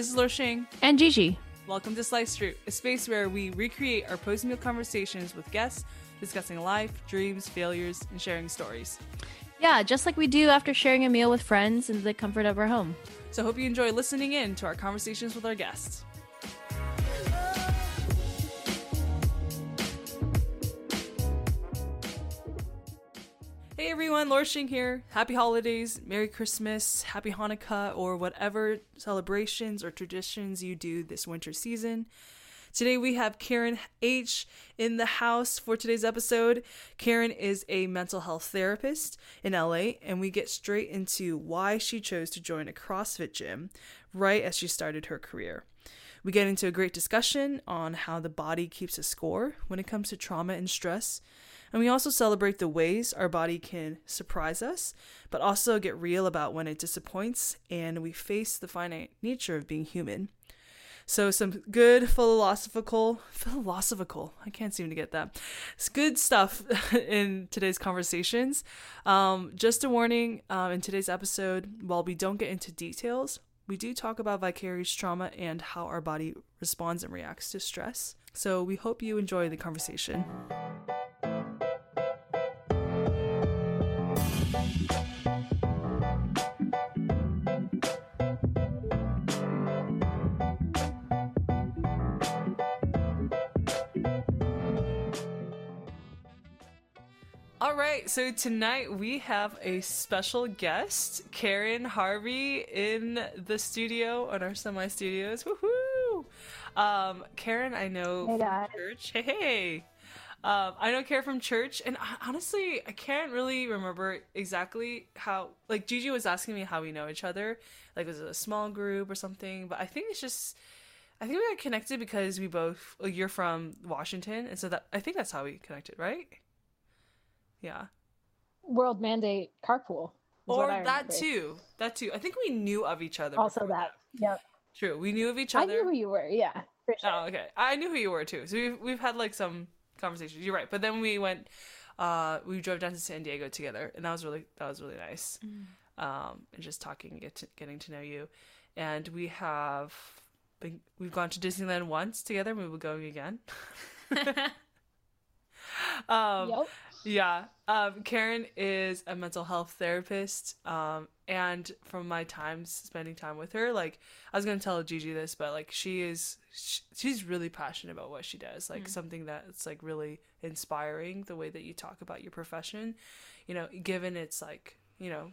this is Lorshing. And Gigi. Welcome to Slice Street, a space where we recreate our post-meal conversations with guests, discussing life, dreams, failures, and sharing stories. Yeah, just like we do after sharing a meal with friends in the comfort of our home. So hope you enjoy listening in to our conversations with our guests. Hey everyone, Lorshing here. Happy holidays, Merry Christmas, Happy Hanukkah, or whatever celebrations or traditions you do this winter season. Today we have Karen H. in the house for today's episode. Karen is a mental health therapist in LA, and we get straight into why she chose to join a CrossFit gym right as she started her career. We get into a great discussion on how the body keeps a score when it comes to trauma and stress. And we also celebrate the ways our body can surprise us, but also get real about when it disappoints and we face the finite nature of being human. So some good philosophical, I can't seem to get that. It's good stuff in today's conversations. Just a warning, in today's episode, while we don't get into details, we do talk about vicarious trauma and how our body responds and reacts to stress. So we hope you enjoy the conversation. All right, so tonight we have a special guest, Karen Harvey, in the studio, on our semi-studios. Woohoo! Karen, I know from church. Hey! I know Karen from church, and honestly, I can't really remember exactly how, like, Gigi was asking me how we know each other. Like, was it a small group or something? But I think it's just, I think we got connected because we both, like, you're from Washington, and so that, I think that's how we connected, right? Yeah. World Mandate Carpool. Or that too. That too. I think we knew of each other. Also that. Yep. True. We knew of each other. I knew who you were. Yeah. For sure. Oh, okay. I knew who you were too. So we've had like some conversations. You're right. But then we went, we drove down to San Diego together, and that was really nice. Mm. And just talking, getting to know you. And we have been, we've gone to Disneyland once together. We will go again. Yep. Yeah. Karen is a mental health therapist. And from my time spending time with her, like, I was going to tell Gigi this, but like she's really passionate about what she does. Like something that's like really inspiring, the way that you talk about your profession, you know, given it's like, you know,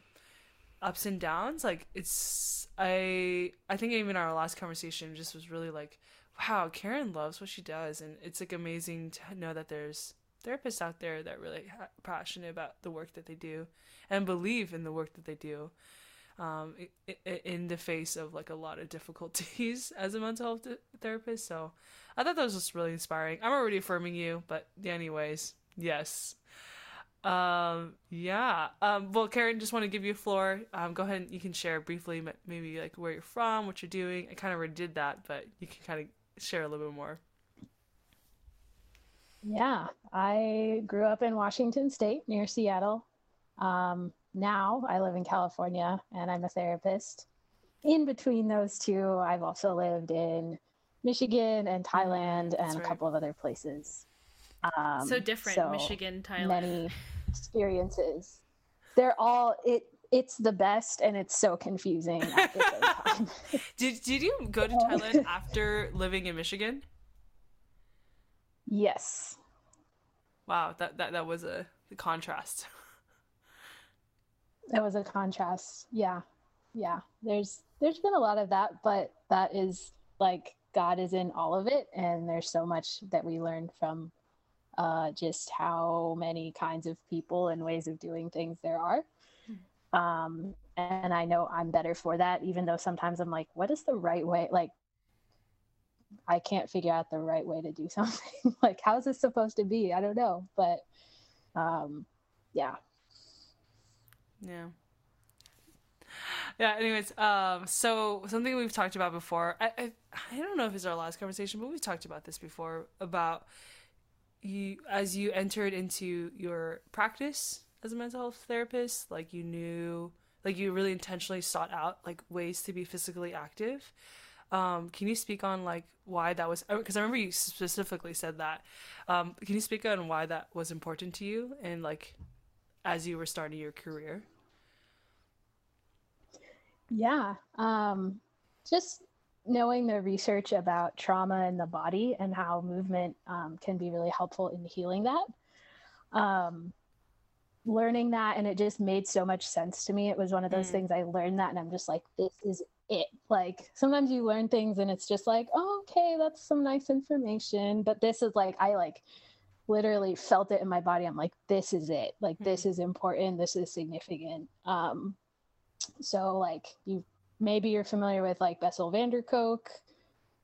ups and downs. Like it's, I think even our last conversation just was really like, wow, Karen loves what she does. And it's like amazing to know that there's therapists out there that really passionate about the work that they do and believe in the work that they do in the face of like a lot of difficulties as a mental health therapist. So I thought that was just really inspiring. I'm already affirming you, but anyways, yes. Well, Karen, just want to give you a floor. Go ahead and you can share briefly maybe like where you're from, what you're doing. I kind of already did that, but you can kind of share a little bit more. Yeah, I grew up in Washington State near Seattle. Now I live in California and I'm a therapist. In between those two, I've also lived in Michigan and Thailand and a couple of other places. So different, so Michigan, Thailand. Many experiences. They're all, it's the best, and it's so confusing at the same time. Did you go to Thailand after living in Michigan? Yes. Wow, that was a contrast. That was a contrast. Yeah. There's been a lot of that, but that is like God is in all of it, and there's so much that we learned from just how many kinds of people and ways of doing things there are. And I know I'm better for that, even though sometimes I'm like, what is the right way? Like, I can't figure out the right way to do something. Like, how's this supposed to be? I don't know. But, yeah. Yeah. Yeah. Anyways. So something we've talked about before, I don't know if it's our last conversation, but we've talked about this before about you, as you entered into your practice as a mental health therapist, like you knew, like you really intentionally sought out like ways to be physically active. Can you speak on like why that was, because I remember you specifically said that. Can you speak on why that was important to you and like as you were starting your career? Yeah. Just knowing the research about trauma in the body and how movement can be really helpful in healing that. Learning that, and it just made so much sense to me. It was one of those things I learned that and I'm just like, this is it. Like sometimes you learn things and it's just like, oh, okay, that's some nice information. But this is like, I like literally felt it in my body. I'm like, this is it. Like, this is important. This is significant. So like maybe you're familiar with like Bessel van der Kolk,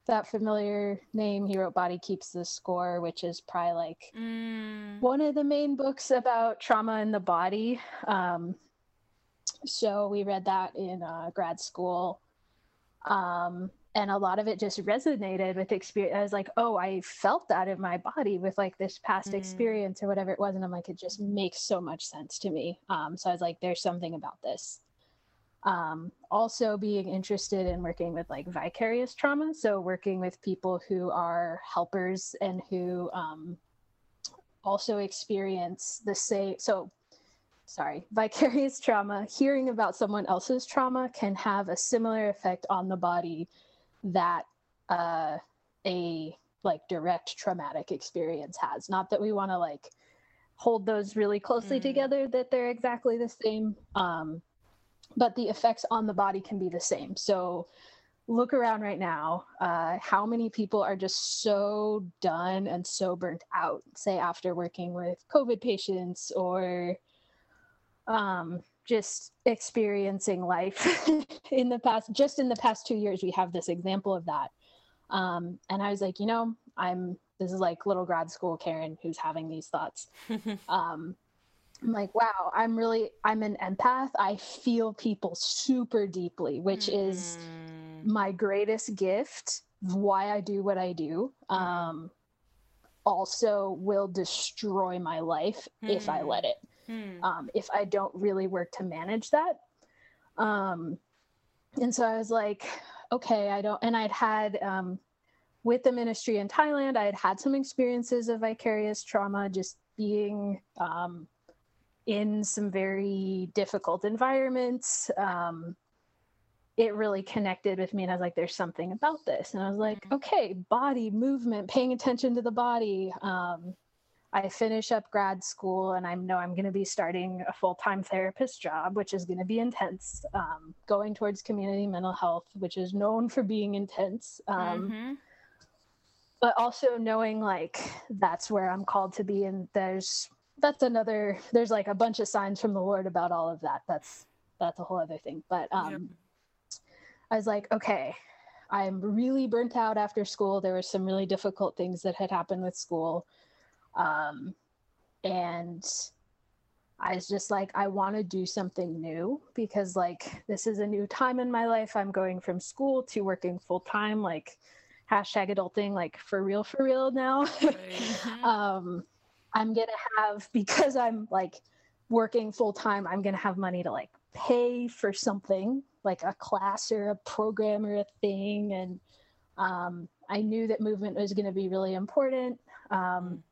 that familiar name. He wrote Body Keeps the Score, which is probably like one of the main books about trauma in the body. So we read that in grad school. And a lot of it just resonated with experience. I was like, oh, I felt that in my body with like this past experience or whatever it was. And I'm like, it just makes so much sense to me. So I was like, there's something about this. Also being interested in working with like vicarious trauma. So working with people who are helpers and who also experience the same. Vicarious trauma, hearing about someone else's trauma can have a similar effect on the body that a like direct traumatic experience has. Not that we want to like hold those really closely together, that they're exactly the same. But the effects on the body can be the same. So look around right now. How many people are just so done and so burnt out, say after working with COVID patients or just experiencing life just in the past 2 years, we have this example of that. And I was like, you know, this is like little grad school Karen who's having these thoughts. I'm like, wow, I'm an empath. I feel people super deeply, which is my greatest gift, why I do what I do. Also will destroy my life if I let it, if I don't really work to manage that. And so I was like, okay, I'd had, with the ministry in Thailand, I had had some experiences of vicarious trauma, just being, in some very difficult environments. It really connected with me and I was like, there's something about this. And I was like, okay, body movement, paying attention to the body. I finish up grad school and I know I'm going to be starting a full-time therapist job, which is going to be intense, going towards community mental health, which is known for being intense. But also knowing like, that's where I'm called to be. And there's like a bunch of signs from the Lord about all of that. That's a whole other thing. But I was like, okay, I'm really burnt out after school. There were some really difficult things that had happened with school. And I was just like, I want to do something new because like, this is a new time in my life. I'm going from school to working full time, like #adulting, like for real now. I'm going to have, because I'm like working full time, I'm going to have money to like pay for something like a class or a program or a thing. And I knew that movement was going to be really important. And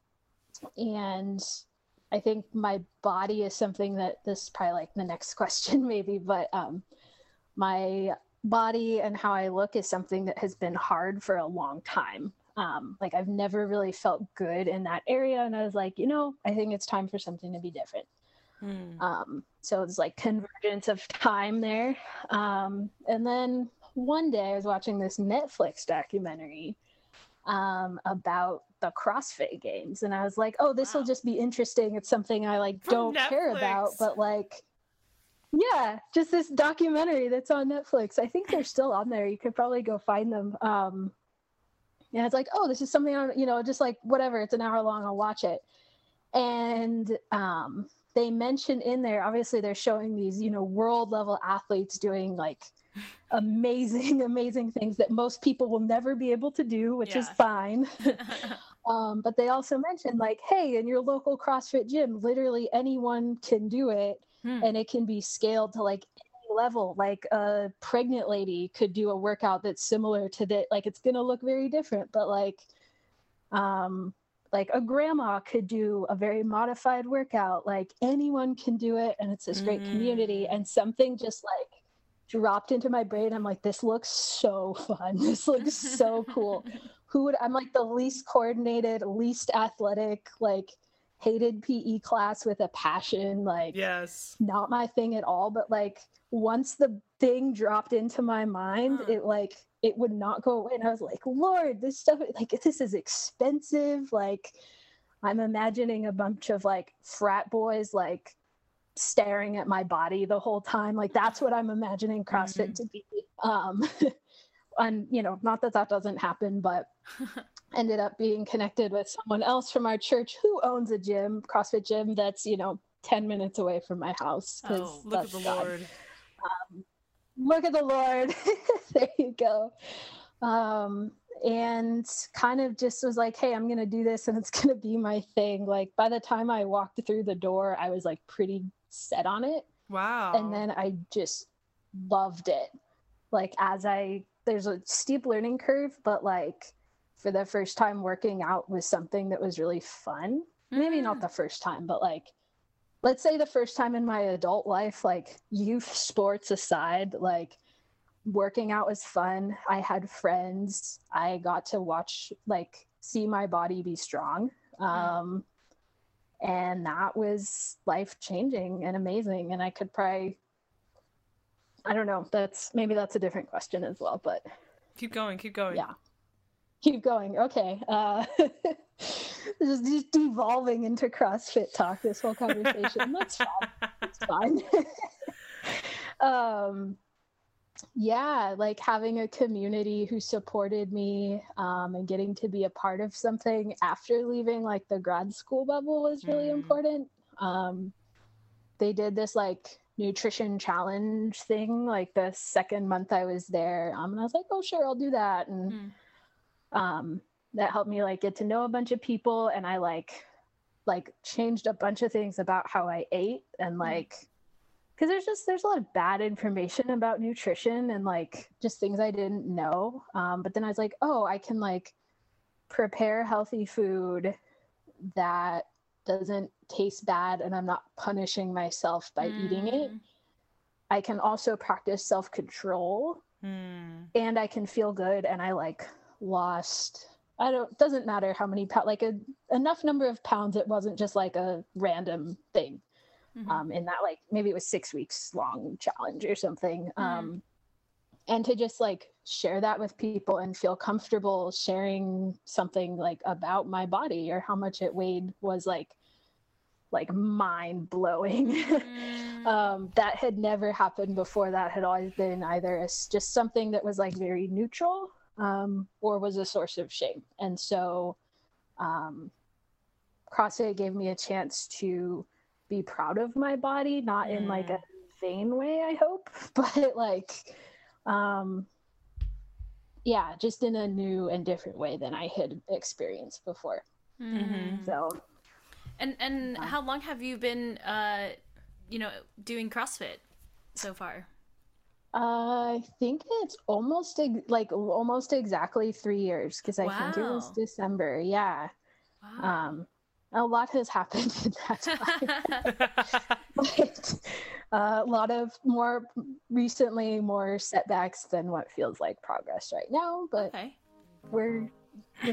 I think my body is something that this is probably like the next question maybe, but my body and how I look is something that has been hard for a long time. Like I've never really felt good in that area. And I was like, you know, I think it's time for something to be different. So it's like convergence of time there. And then one day I was watching this Netflix documentary, about the CrossFit games. And I was like, oh, this will just be interesting. It's something I like don't care about, but like, yeah, just this documentary that's on Netflix. I think they're still on there. You could probably go find them. And it's like, oh, this is something on, you know, just like whatever, it's an hour long, I'll watch it. And they mention in there, obviously they're showing these, you know, world level athletes doing like amazing, amazing things that most people will never be able to do, which is fine. But they also mentioned like, hey, in your local CrossFit gym, literally anyone can do it and it can be scaled to like level, like a pregnant lady could do a workout that's similar to that. Like it's going to look very different, but like a grandma could do a very modified workout. Like anyone can do it. And it's this great community, and something just like dropped into my brain. I'm like, this looks so fun. This looks so cool. I'm like the least coordinated, least athletic, like hated PE class with a passion, like yes, not my thing at all. But like once the thing dropped into my mind, it would not go away. And I was like, Lord, this stuff, like this is expensive. Like I'm imagining a bunch of like frat boys, like staring at my body the whole time. Like that's what I'm imagining CrossFit to be. And, you know, not that that doesn't happen, but ended up being connected with someone else from our church who owns a gym, CrossFit gym, that's, you know, 10 minutes away from my house. Oh, look at the Lord. Look at the Lord. There you go. And kind of just was like, hey, I'm going to do this and it's going to be my thing. Like by the time I walked through the door, I was like pretty set on it. Wow. And then I just loved it. Like there's a steep learning curve, but like for the first time working out was something that was really fun. Maybe not the first time, but like, let's say the first time in my adult life, like youth sports aside, like working out was fun. I had friends. I got to watch, like see my body be strong. And that was life changing and amazing. And I could probably, I don't know. That's a different question as well, but keep going. Yeah. Keep going. Okay. Just devolving into CrossFit talk, this whole conversation. That's fine. It's fine. Yeah. Like having a community who supported me, and getting to be a part of something after leaving like the grad school bubble was really important. They did this like nutrition challenge thing like the second month I was there, and I was like, oh sure, I'll do that, and that helped me like get to know a bunch of people, and I like changed a bunch of things about how I ate, and like because there's a lot of bad information about nutrition and like just things I didn't know, but then I was like, oh, I can like prepare healthy food that doesn't taste bad and I'm not punishing myself by eating it. I can also practice self-control and I can feel good, and I like lost, doesn't matter how many pounds, like enough number of pounds. It wasn't just like a random thing. In that like, maybe it was 6 weeks long challenge or something. And to just like share that with people and feel comfortable sharing something like about my body or how much it weighed was like mind blowing. That had never happened before. That had always been either just something that was like very neutral, or was a source of shame. And so, CrossFit gave me a chance to be proud of my body, not in like a vain way, I hope, but like, yeah, just in a new and different way than I had experienced before. So, and how long have you been, doing CrossFit so far? I think it's almost exactly 3 years. 'Cause I think it was December. Yeah. Wow. A lot has happened in that time. But, a lot of more setbacks than what feels like progress right now. But okay. We're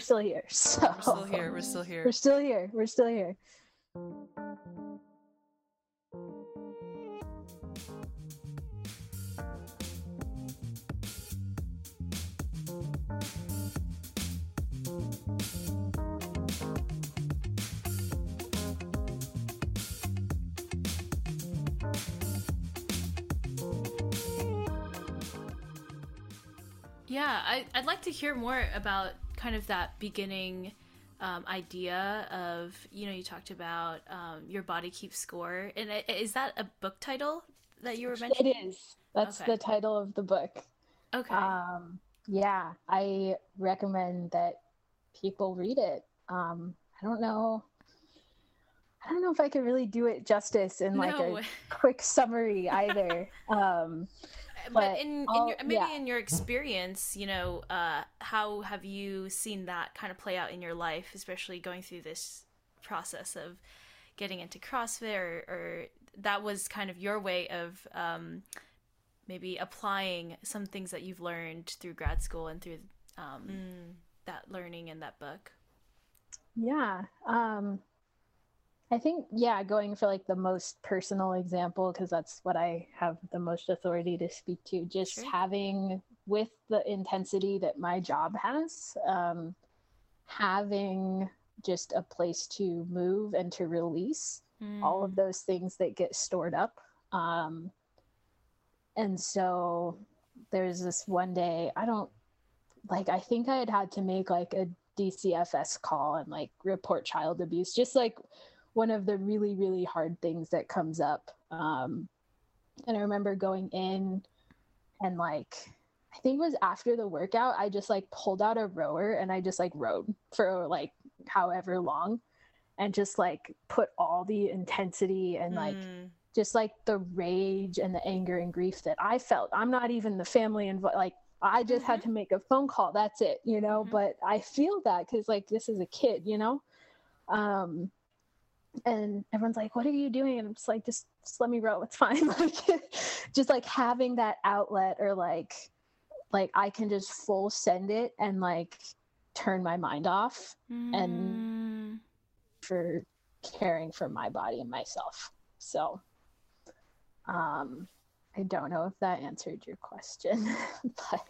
still here. So. We're still here. Yeah, I'd like to hear more about kind of that beginning idea of, you talked about your body keeps score. And is that a book title that you were mentioning? It is. That's okay. The title of the book. Okay. Yeah, I recommend that people read it. I don't know. I don't know if I could really do it justice in like a quick summary either. But in your experience, you know, how have you seen that kind of play out in your life, especially going through this process of getting into CrossFit, or that was kind of your way of maybe applying some things that you've learned through grad school and through that learning in that book? Yeah. I think, going for like the most personal example, because that's what I have the most authority to speak to, just having, with the intensity that my job has, having just a place to move and to release all of those things that get stored up. And so there's this one day, I think I had to make like a DCFS call and like report child abuse, just like one of the really, really hard things that comes up. And I remember going in and I think it was after the workout, I just pulled out a rower and I just rode for however long and just put all the intensity and just the rage and the anger and grief that I felt. I'm not even the family involved. I just had to make a phone call. That's it, you know, but I feel that because this is a kid, you know? And everyone's like, what are you doing? And I'm just just let me row. It's fine. Just having that outlet, or like I can just full send it and turn my mind off and for caring for my body and myself. So, I don't know if that answered your question, but.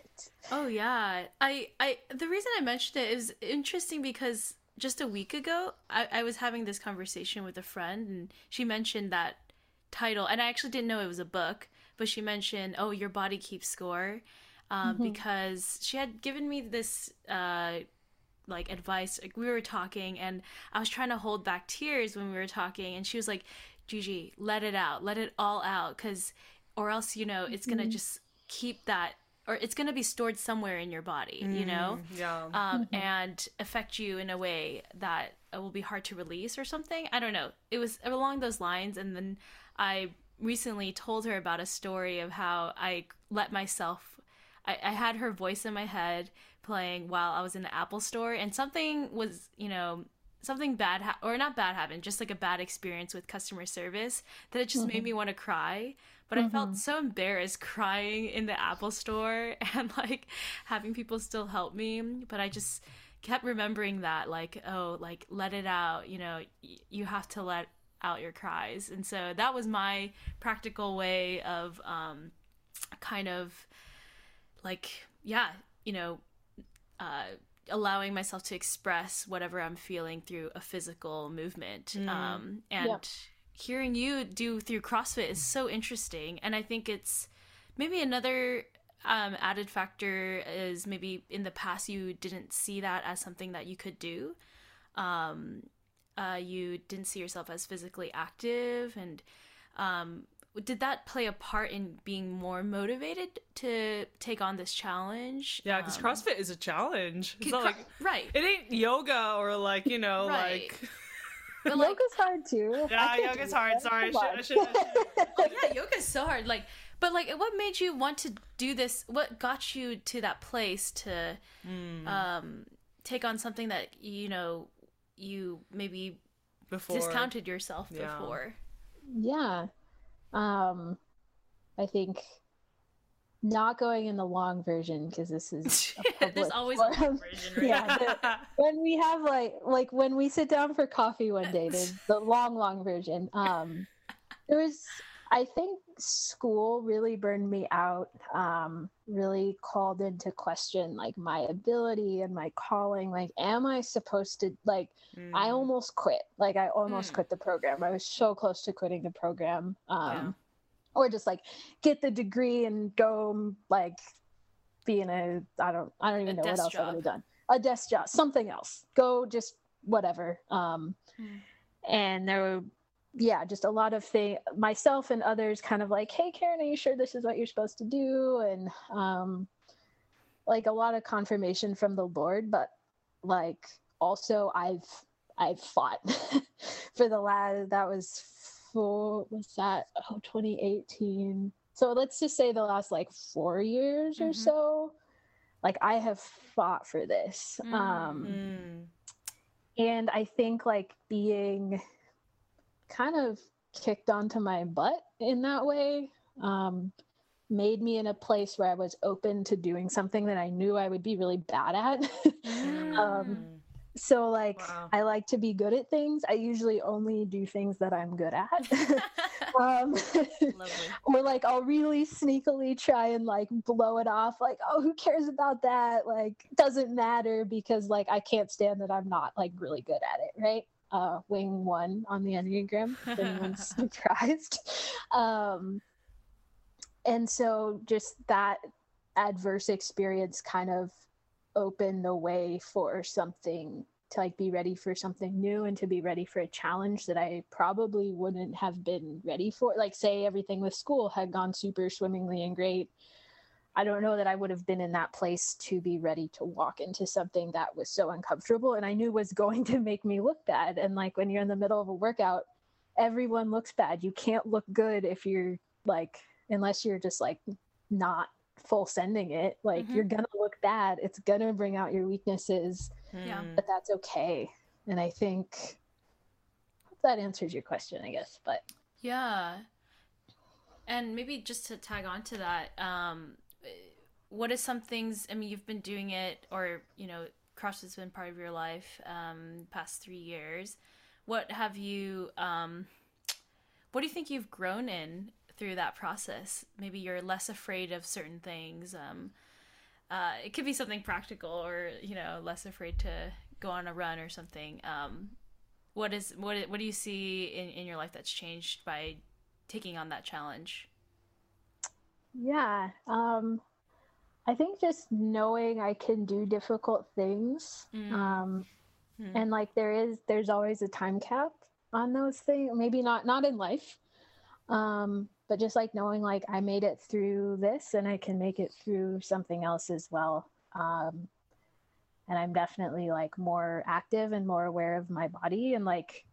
Oh yeah. I the reason I mentioned it is interesting because just a week ago, I was having this conversation with a friend, and she mentioned that title, and I actually didn't know it was a book, but she mentioned, oh, Your Body Keeps Score, because she had given me this advice. We were talking, and I was trying to hold back tears when we were talking, and she was like, Gigi, let it out, let it all out, because or else, you know, it's going to just keep that, or it's going to be stored somewhere in your body, you know, and affect you in a way that will be hard to release or something. I don't know. It was along those lines. And then I recently told her about a story of how I let myself, I had her voice in my head playing while I was in the Apple store, and something was, you know, something bad or not bad happened, just like a bad experience with customer service, that it just made me want to cry. But I felt so embarrassed crying in the Apple store and having people still help me. But I just kept remembering that let it out, you know, you have to let out your cries. And so that was my practical way of allowing myself to express whatever I'm feeling through a physical movement. Hearing you do through CrossFit is so interesting, and I think it's maybe another added factor is maybe in the past you didn't see that as something that you could do. You didn't see yourself as physically active, and did that play a part in being more motivated to take on this challenge? Yeah, because CrossFit is a challenge. It's not right. It ain't yoga or But yoga's hard too. Yeah, yoga's hard. Sorry, I should. Yoga's so hard. What made you want to do this? What got you to that place to take on something that you know you maybe discounted yourself before? Yeah, I think not going in the long version, because this is a public there's always forum. A long version, right? When we have when we sit down for coffee one day, there's the long version. There was, I think, school really burned me out, really called into question my ability and my calling. Am I supposed to I almost quit. I almost quit the program. I was so close to quitting the program. Or just get the degree and go be in a I don't even know what else I would have done. A desk job, something else. Go just whatever. And there were just a lot of things, myself and others kind of hey Karen, are you sure this is what you're supposed to do? And a lot of confirmation from the Lord, but also I fought for the last, that was for, what's that? Oh, 2018. So let's just say the last like 4 years mm-hmm. or so, like I have fought for this. Mm-hmm. And I think like being kind of kicked onto my butt in that way made me in a place where I was open to doing something that I knew I would be really bad at. So like, wow. I like to be good at things. I usually only do things that I'm good at. Or like, I'll really sneakily try and like blow it off. Like, oh, who cares about that? Like, doesn't matter because like, I can't stand that I'm not like really good at it. Right. Wing one on the Enneagram, if anyone's surprised. And so just that adverse experience kind of opened the way for something to like be ready for something new and to be ready for a challenge that I probably wouldn't have been ready for. Like say everything with school had gone super swimmingly and great. I don't know that I would have been in that place to be ready to walk into something that was so uncomfortable and I knew was going to make me look bad. And like when you're in the middle of a workout, everyone looks bad. You can't look good if you're like, unless you're just like not full sending it, like mm-hmm. you're gonna look bad. It's gonna bring out your weaknesses, yeah. But that's okay. And I think that answers your question, I guess. But yeah, and maybe just to tag on to that, what are some things? I mean, you've been doing it, or you know, CrossFit's been part of your life past 3 years. What have you? What do you think you've grown in through that process? Maybe you're less afraid of certain things. It could be something practical, or you know, less afraid to go on a run or something. What do you see in your life that's changed by taking on that challenge? Yeah, I think just knowing I can do difficult things, and like there's always a time cap on those things. Maybe not in life. But just like knowing like I made it through this and I can make it through something else as well. And I'm definitely like more active and more aware of my body and like,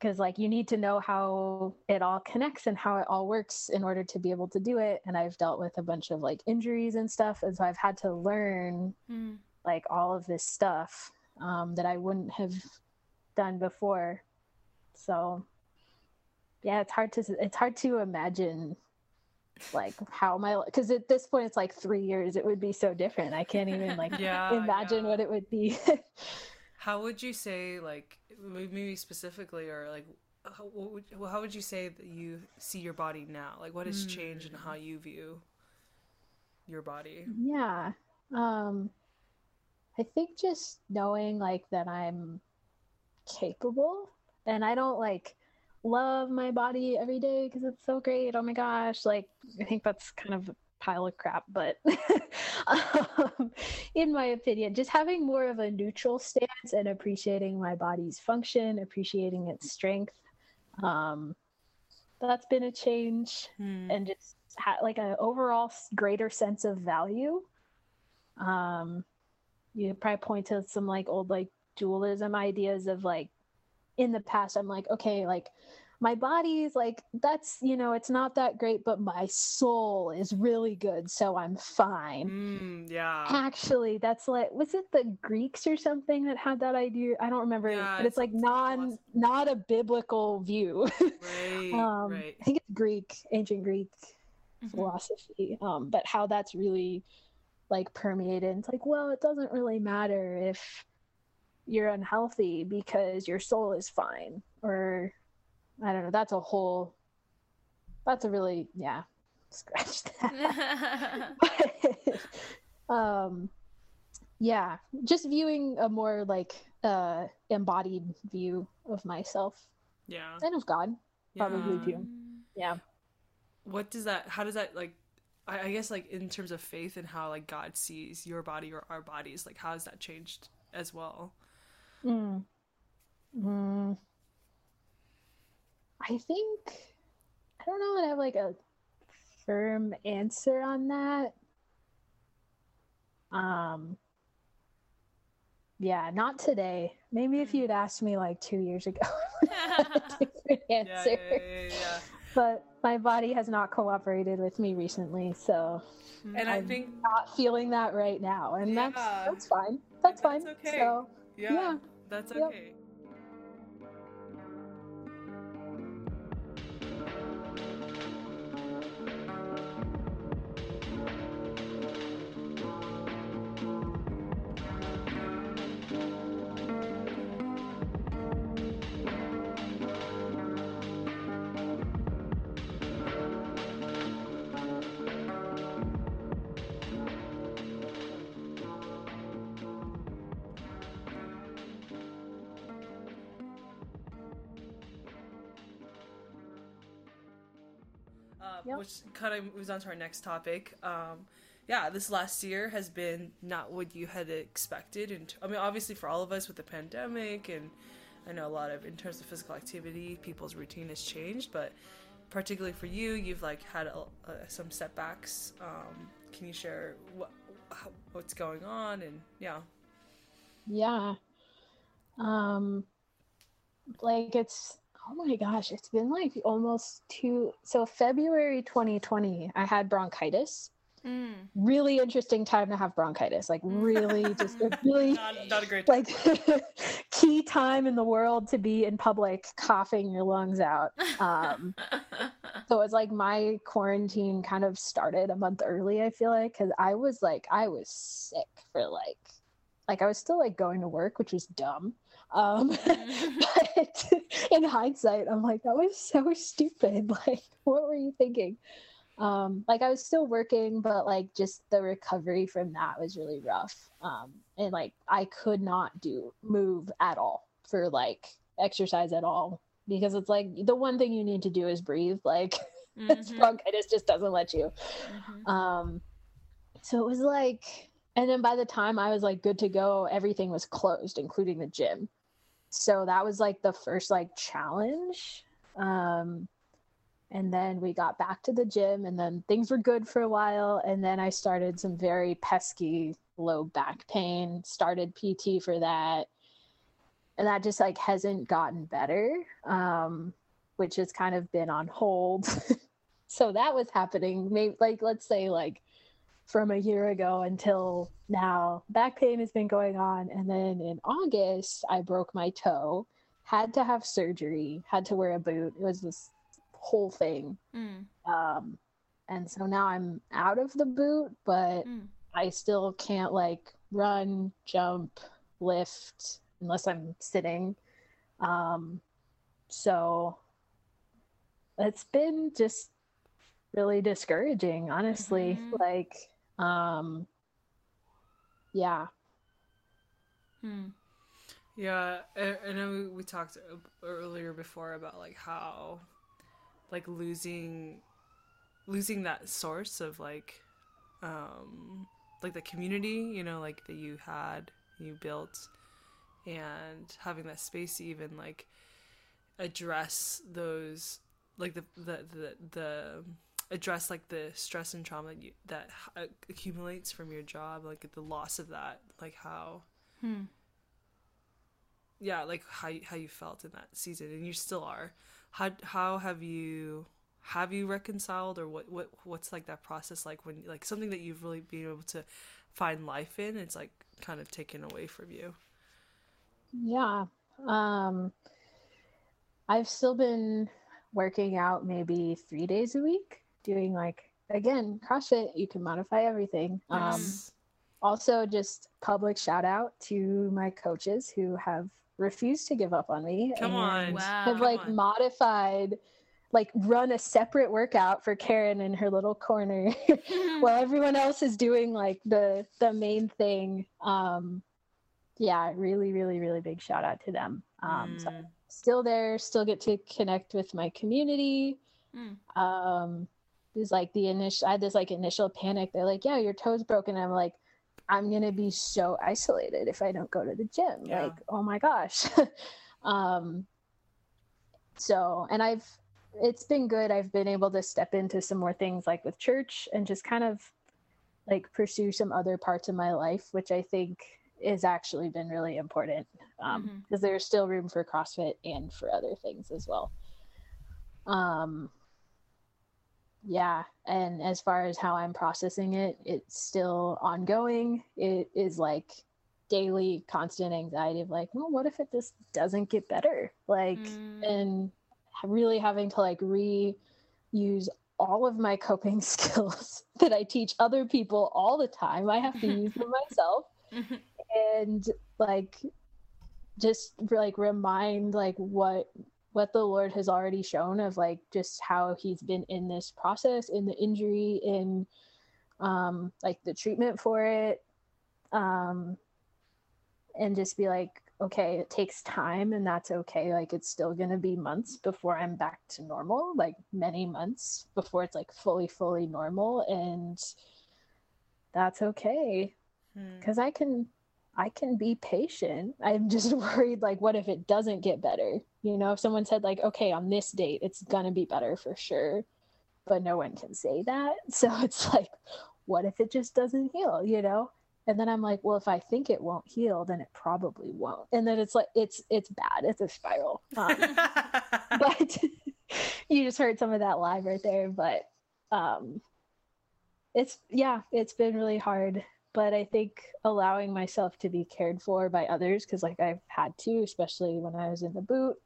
cause like you need to know how it all connects and how it all works in order to be able to do it. And I've dealt with a bunch of like injuries and stuff. And so I've had to learn like all of this stuff, that I wouldn't have done before. So yeah, it's hard to imagine like how my, because at this point it's like 3 years, it would be so different. I can't even like imagine what it would be. How would you say like, maybe specifically, or like how would you say that you see your body now? Like what has changed in how you view your body? Yeah. I think just knowing like that I'm capable and I don't like love my body every day because it's so great, oh my gosh, like I think that's kind of a pile of crap, but in my opinion, just having more of a neutral stance and appreciating my body's function, appreciating its strength, that's been a change. And just like an overall greater sense of value. You probably point to some like old like dualism ideas of like, in the past, I'm like, okay, like my body's like, that's, you know, it's not that great, but my soul is really good. So I'm fine. Yeah. Actually, that's like, was it the Greeks or something that had that idea? I don't remember, but it's like not a biblical view. Right, right. I think it's Greek, ancient Greek philosophy. But how that's really like permeated. It's like, well, it doesn't really matter if you're unhealthy because your soul is fine, or I don't know. Scratch that. But, yeah, just viewing a more like embodied view of myself. Yeah. And of God, probably too. Yeah. How does that like, I guess like in terms of faith and how like God sees your body or our bodies, like how has that changed as well? I think, I don't know that I have like a firm answer on that. Yeah, not today. Maybe if you'd asked me like 2 years ago, I would have a different answer. Yeah. But my body has not cooperated with me recently, so and I'm not feeling that right now, and that's fine. That's okay. So, yeah, that's okay. Yep. Which kind of moves on to our next topic. This last year has been not what you had expected. And I mean, obviously for all of us with the pandemic, and I know a lot of, in terms of physical activity, people's routine has changed, but particularly for you, you've like had some setbacks. Can you share what's going on? And oh my gosh, it's been like almost two. So February 2020, I had bronchitis. Really interesting time to have bronchitis. Like really just a really not a great time. Like key time in the world to be in public coughing your lungs out. So it's like my quarantine kind of started a month early, I feel like, because I was sick for like I was still like going to work, which was dumb. But in hindsight, I'm like, that was so stupid. Like, what were you thinking? I was still working, but like just the recovery from that was really rough. And like I could not move at all for like exercise at all, because it's like the one thing you need to do is breathe. Like bronchitis just doesn't let you. So it was like, and then by the time I was like good to go, everything was closed, including the gym. So that was like the first like challenge. And then we got back to the gym, and then things were good for a while. And then I started some very pesky low back pain, started PT for that. And that just like hasn't gotten better, which has kind of been on hold. So that was happening. Maybe like, let's say like from a year ago until now, back pain has been going on. And then in August, I broke my toe, had to have surgery, had to wear a boot. It was this whole thing. And so now I'm out of the boot, but I still can't like run, jump, lift unless I'm sitting. So it's been just really discouraging, honestly. I know we talked earlier before about like how like losing that source of like the community, you know, like that you built, and having that space to even like address those like address like the stress and trauma that accumulates from your job, like the loss of that, like how how you felt in that season, and you still are. How have you reconciled, or what's like that process like when like something that you've really been able to find life in, it's like kind of taken away from you? I've still been working out maybe 3 days a week, doing like, again, CrossFit, you can modify everything. Yes. Also just public shout out to my coaches who have refused to give up on me. Modified, like run a separate workout for Karen in her little corner while everyone else is doing like the main thing. Really, really, really big shout out to them. So I'm still there, still get to connect with my community. There's like I had this like initial panic. They're like, yeah, your toe's broken. I'm like, I'm going to be so isolated if I don't go to the gym. Yeah. Like, oh my gosh. It's been good. I've been able to step into some more things like with church, and just kind of like pursue some other parts of my life, which I think has actually been really important because there's still room for CrossFit and for other things as well. Yeah. And as far as how I'm processing it, it's still ongoing. It is like daily constant anxiety of like, well, what if it just doesn't get better? Like, and really having to like reuse all of my coping skills that I teach other people all the time. I have to use them myself and like, just like remind like what the Lord has already shown of like just how he's been in this process, in the injury, in like the treatment for it, and just be like, okay, it takes time and that's okay. Like it's still gonna be months before I'm back to normal, like many months before it's like fully normal, and that's okay because I can be patient. I'm just worried, like, what if it doesn't get better? You know, if someone said, like, okay, on this date, it's going to be better for sure, but no one can say that. So it's like, what if it just doesn't heal, you know? And then I'm like, well, if I think it won't heal, then it probably won't. And then it's like, it's bad. It's a spiral. But you just heard some of that live right there. But it's been really hard. But I think allowing myself to be cared for by others, because like I've had to, especially when I was in the boot,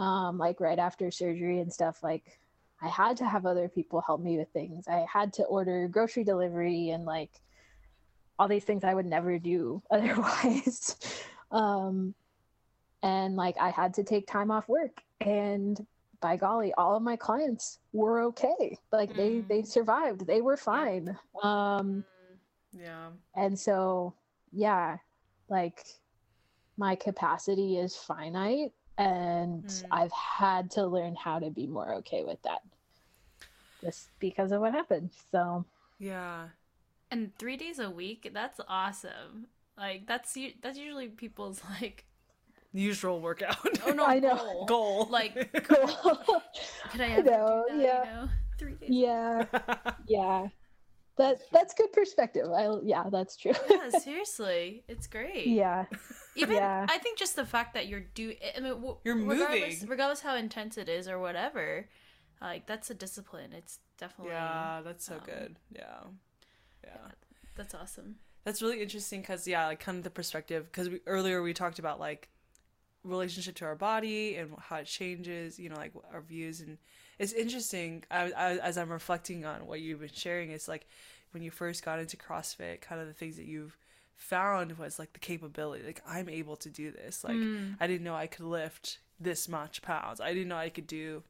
like right after surgery and stuff, like I had to have other people help me with things. I had to order grocery delivery and like all these things I would never do otherwise. And like I had to take time off work, and by golly, all of my clients were okay. Like they survived, they were fine. Yeah. And so, yeah, like my capacity is finite, and I've had to learn how to be more okay with that just because of what happened. So, yeah. And 3 days a week, that's awesome. Like that's usually people's like usual workout. Oh no, I know. Goal. Like could I ever do that, yeah. You know? 3 days. Yeah. Yeah. That's good perspective. That's true. Yeah, seriously, it's great. Yeah, I think just the fact that you're you're moving, regardless how intense it is or whatever. Like that's a discipline. It's definitely That's so good. Yeah, that's awesome. That's really interesting because like kind of the perspective, because earlier we talked about like relationship to our body and how it changes. You know, like our views and. It's interesting, as I'm reflecting on what you've been sharing, it's like when you first got into CrossFit, kind of the things that you've found was like the capability, like I'm able to do this. Like I didn't know I could lift this much pounds. I didn't know I could do,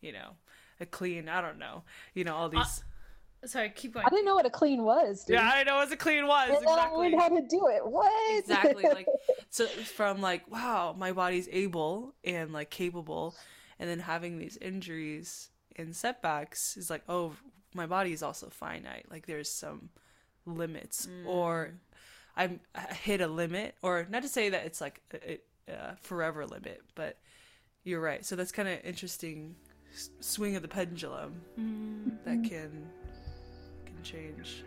you know, a clean, I don't know, you know, all these. Sorry, keep going. I didn't know what a clean was, dude. Yeah, I know what a clean was. And exactly. I learned how to do it. What? Exactly. Like, so from like, wow, my body's able and like capable. And then having these injuries and setbacks is like, oh, my body is also finite. Like there's some limits, or I hit a limit, or not to say that it's like a forever limit, but you're right. So that's kind of interesting swing of the pendulum that can change.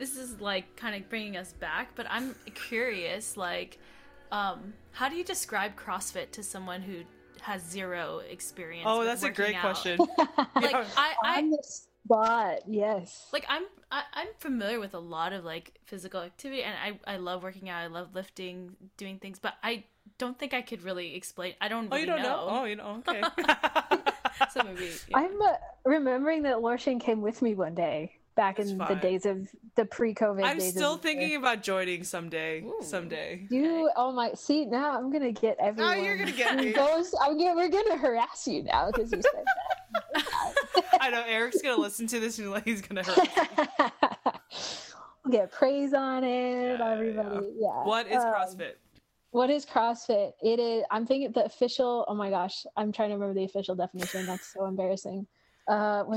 This is like kind of bringing us back, but I'm curious, like, how do you describe CrossFit to someone who has zero experience? Oh, that's a great question. Like I on the spot, yes. Like I'm familiar with a lot of like physical activity, and I love working out. I love lifting, doing things, but I don't think I could really explain. I don't. Really know. Oh, you know. Okay. So maybe, yeah. I'm remembering that Lorshan came with me one day. Back that's in fine. The days of the pre-COVID I'm days still thinking about joining someday. Ooh. Someday. You, oh my, see, now I'm going to get everyone. Now you're going to get me. We're going to harass you now because you said that. I know, Eric's going to listen to this and he's going to harass me. We'll get praise on it, everybody. Yeah. What is CrossFit? What is CrossFit? It is, I'm thinking the official, oh my gosh, I'm trying to remember the official definition. That's so embarrassing.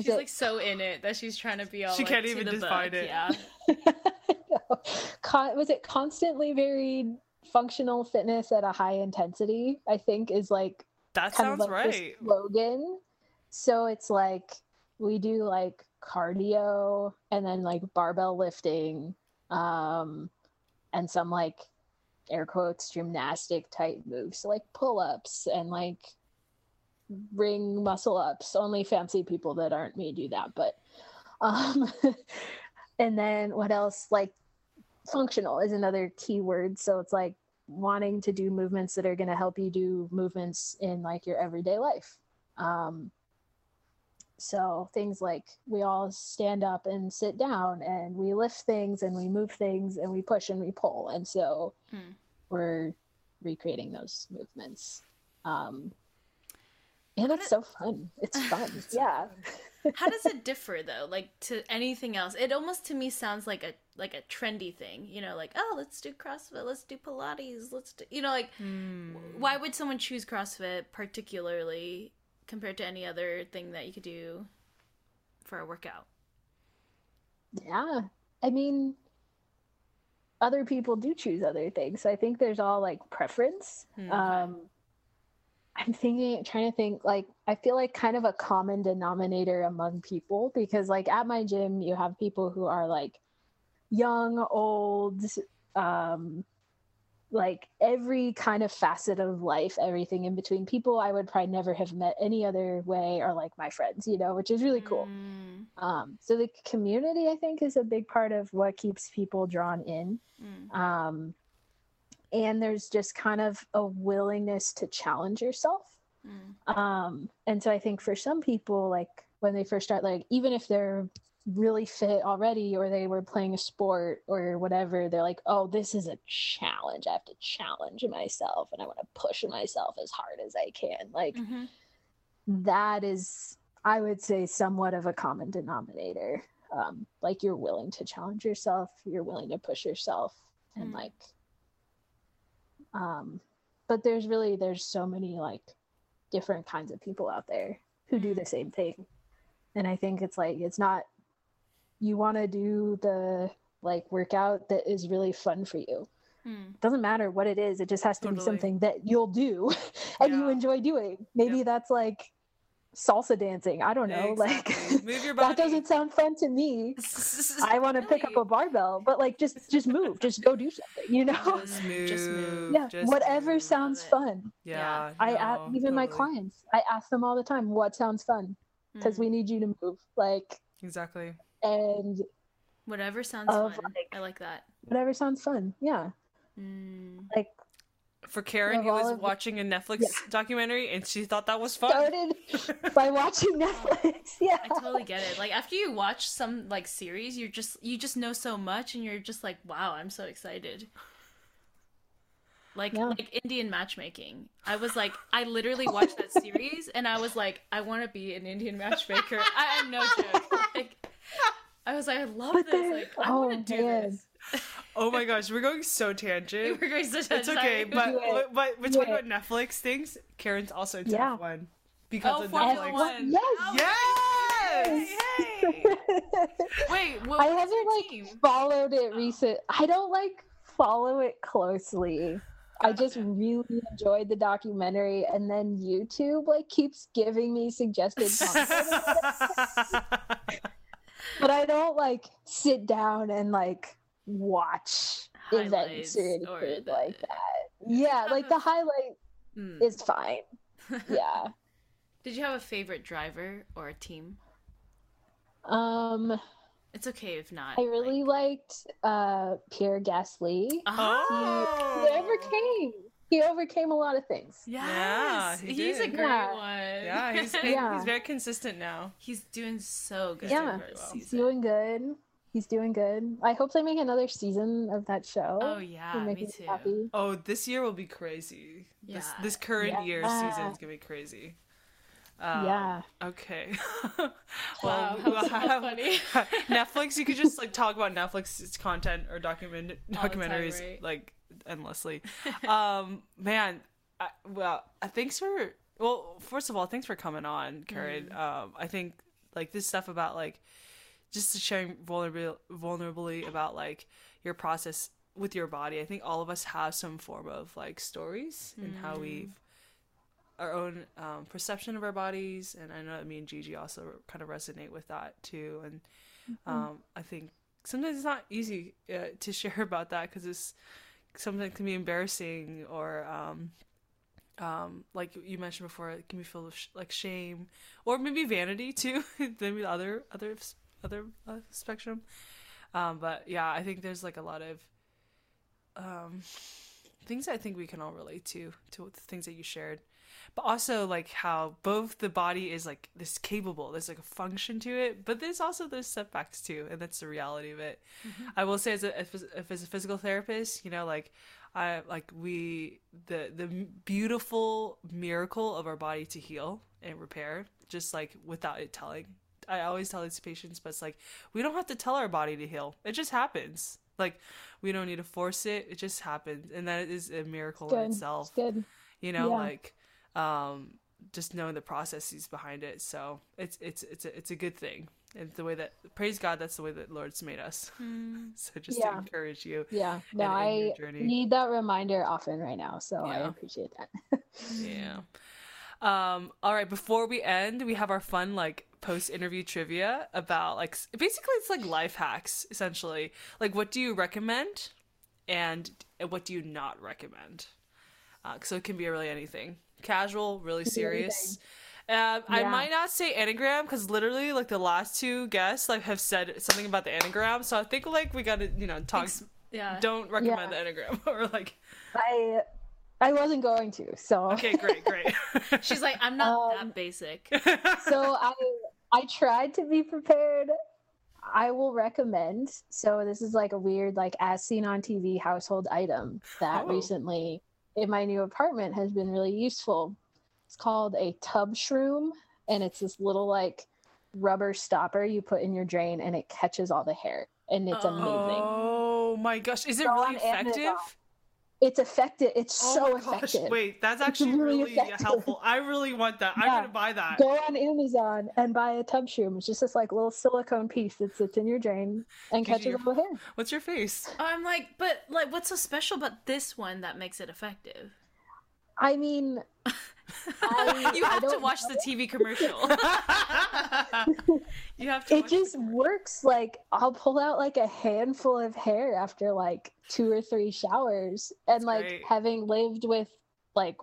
She's like so in it that she's trying to be all, she like, can't even define it. Yeah. No. Was it constantly varied functional fitness at a high intensity? I think is like, that sounds like right, slogan. So it's like we do like cardio and then like barbell lifting and some like air quotes gymnastic type moves, so like pull-ups and like ring muscle ups. Only fancy people that aren't me do that, but and then what else, like functional is another key word. So it's like wanting to do movements that are going to help you do movements in like your everyday life. So things like we all stand up and sit down and we lift things and we move things and we push and we pull. And so we're recreating those movements. And it's so fun. It's fun. Yeah. How does it differ though? Like to anything else? It almost to me sounds like a trendy thing, you know, like, oh, let's do CrossFit. Let's do Pilates. Let's do, you know, like why would someone choose CrossFit particularly compared to any other thing that you could do for a workout? Yeah. I mean, other people do choose other things. So I think there's all like preference. Mm-hmm. I'm trying to think, like, I feel like kind of a common denominator among people, because like at my gym, you have people who are like young, old, like every kind of facet of life, everything in between. People I would probably never have met any other way are like my friends, you know, which is really cool. So the community, I think, is a big part of what keeps people drawn in. And there's just kind of a willingness to challenge yourself. And so I think for some people, like when they first start, like even if they're really fit already or they were playing a sport or whatever, they're like, oh, this is a challenge. I have to challenge myself and I want to push myself as hard as I can. Like that is, I would say, somewhat of a common denominator. Like you're willing to challenge yourself, you're willing to push yourself and like, but there's so many like different kinds of people out there who do the same thing. And I think it's like, it's not, you want to do the like workout that is really fun for you. It doesn't matter what it is. It just has to be something that you'll do and you enjoy doing. Maybe that's like salsa dancing. I don't know. Exactly. Like move your body. That doesn't sound fun to me. I want to pick up a barbell, but like, just move, just go do something, you know, just move. Yeah. Just whatever move. Sounds fun. Yeah. My clients, I ask them all the time, what sounds fun? Because we need you to move. Like, exactly. And whatever sounds fun. Like, I like that. Whatever sounds fun. Yeah. Like, for Karen, who was watching a Netflix documentary and she thought that was fun. Started by watching Netflix. Yeah. I totally get it. Like after you watch some like series, you just know so much and you're just like, wow, I'm so excited. Like like Indian matchmaking. I was like, I literally watched that series and I was like, I want to be an Indian matchmaker. I am no joke. Like I was like, I love this. Like I want to do this. Oh my gosh, we're going so tangent. It's okay, but we're talking about Netflix things. Karen's also into F1 because of Netflix. F1. Yes! Wait, what I haven't like followed it recent. I don't like follow it closely. I just really enjoyed the documentary, and then YouTube like keeps giving me suggested content. But I don't like sit down and like watch highlights events or anything like that. Yeah, like the highlight is fine. Yeah. Did you have a favorite driver or a team? It's okay if not. I really liked Pierre Gasly. Oh. He overcame a lot of things. Yes. Yeah, he's a great one. Yeah, he's very consistent now. He's doing so good. Yeah, he's doing good. He's doing good. I hope they make another season of that show. Oh yeah, me too. Happy. Oh, this year will be crazy. Yeah. This current year season is gonna be crazy. Okay. Wow, that's so funny. Netflix. You could just like talk about Netflix content or documentaries, time, right? Like endlessly. Man, first of all, thanks for coming on, Karen. I think like this stuff about like just sharing vulnerably about like your process with your body. I think all of us have some form of like stories and how we've our own perception of our bodies, and I know that me and Gigi also kind of resonate with that too. And I think sometimes it's not easy to share about that because it's sometimes can be embarrassing, or like you mentioned before, it can be filled with like shame or maybe vanity too. Maybe the other spectrum. But yeah, I think there's like a lot of things I think we can all relate to the things that you shared. But also like how both the body is like this capable, there's like a function to it, but there's also those setbacks too, and that's the reality of it. I will say as a physical therapist, you know, like I like we the beautiful miracle of our body to heal and repair, just like without it telling. I always tell these patients, but it's like we don't have to tell our body to heal, it just happens. Like we don't need to force it, it just happens, and that is a miracle in itself. Good. You know, like just knowing the processes behind it, so it's a good thing. And the way that, praise God, that's the way that Lord's made us. So just to encourage you. Yeah, no, I need that reminder often right now, so I appreciate that. All right, before we end, we have our fun like post-interview trivia about like basically it's like life hacks essentially. Like what do you recommend and what do you not recommend? So it can be really anything. Casual, really serious. I might not say Enneagram because literally like the last two guests like have said something about the Enneagram, so I think like we gotta, you know, talk. Don't recommend the Enneagram. Or like I wasn't going to, so okay, great. She's like, I'm not that basic. So I tried to be prepared. I will recommend, so this is like a weird like as seen on TV household item that recently in my new apartment has been really useful. It's called a tub shroom, and it's this little like rubber stopper you put in your drain and it catches all the hair, and it's amazing. Oh my gosh, is it really effective? Amazon. It's effective. It's effective. Wait, that's actually really helpful. I really want that. Yeah. I'm gonna buy that. Go on Amazon and buy a tub shroom. It's just this like little silicone piece that sits in your drain and catches all the hair. What's your face? I'm like, but like, what's so special about this one that makes it effective? I mean, you have to watch the TV commercial. You have to. It just works. Like I'll pull out like a handful of hair after like 2 or 3 showers, and like having lived with like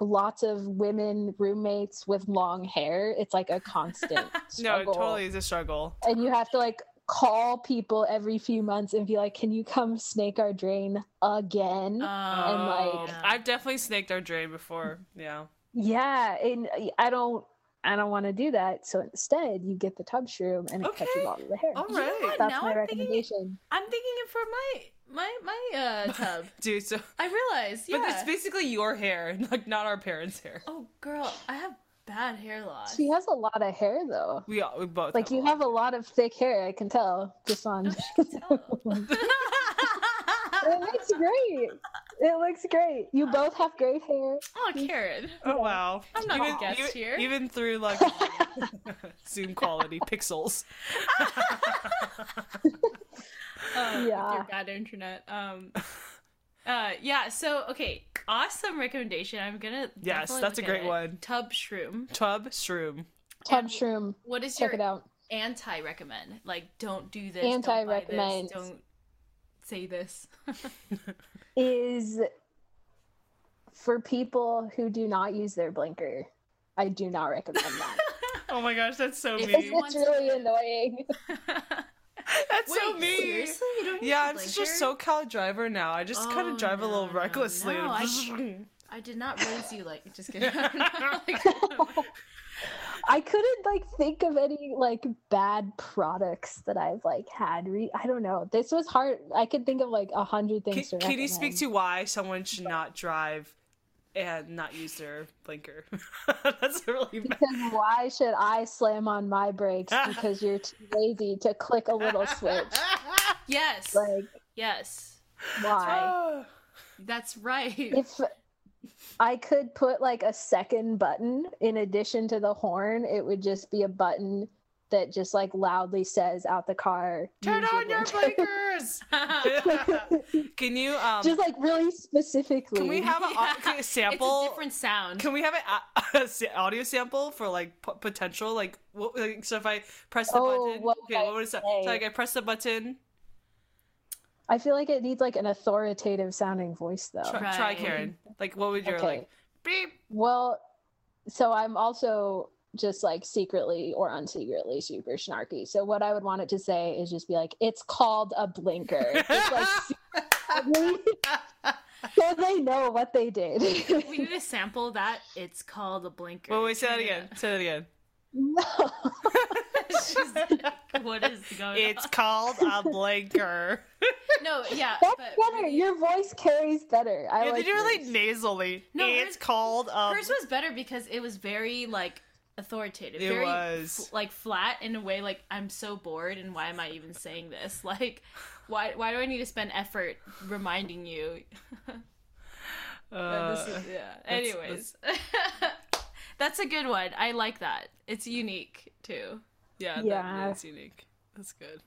lots of women roommates with long hair, it's like a constant. No, it totally is a struggle, and you have to like call people every few months and be like, can you come snake our drain again? And like I've definitely snaked our drain before. And I don't want to do that, so instead you get the tub shroom and it catches all of the hair. All right, you know, that's now my recommendation. I'm thinking it for my tub. Dude, so I realized but it's basically your hair, like not our parents' hair. Oh girl, I have bad hair loss. She has a lot of hair though. We both like you have a lot of thick hair. I can tell just on. It looks great. It looks great. You both have great hair. Oh, Karen. Oh wow. I'm not a guest here. Even through like Zoom quality pixels. With your bad internet. So okay, awesome recommendation. I'm gonna that's a great one. Tub shroom. What is check your it out. Anti-recommend? Like don't do this. Anti-recommend. Don't say this. Is for people who do not use their blinker. I do not recommend that. Oh my gosh, that's so mean. It's really annoying. That's so mean. Seriously? You don't I'm such a SoCal driver now. I just kind of drive a little recklessly. No, I did not raise you like just kidding. I couldn't like think of any like bad products that I've like had. I don't know. This was hard. I could think of like 100 things. Can you speak to why someone should not drive and not use their blinker? That's really bad. Because why should I slam on my brakes because you're too lazy to click a little switch? Yes. Like yes. Why? That's right. If I could put like a second button in addition to the horn, it would just be a button that just like loudly says out the car, turn on your blinkers. Can you just like really specifically, can we have a sample? It's a different sound. Can we have an audio sample for like potential, like what, like, so if I press the button, what would it say? So like I press the button. I feel like it needs like an authoritative sounding voice though. Try Karen, like what would your like beep? Well, so I'm also just like secretly or unsecretly super snarky. So what I would want it to say is just be like, it's called a blinker. It's like so they know what they did. We need to sample that. It's called a blinker. Well, wait, say that again. Say that again. No. What is going on? It's called a blinker. No, yeah. That's better. Really, your voice carries better. I like you really nasally. No, it's called a... Hers was better because it was very like authoritative. It was like flat in a way, like I'm so bored and why am I even saying this? Like why do I need to spend effort reminding you? Anyways. That's a good one. I like that. It's unique too. Yeah. That's unique. That's good.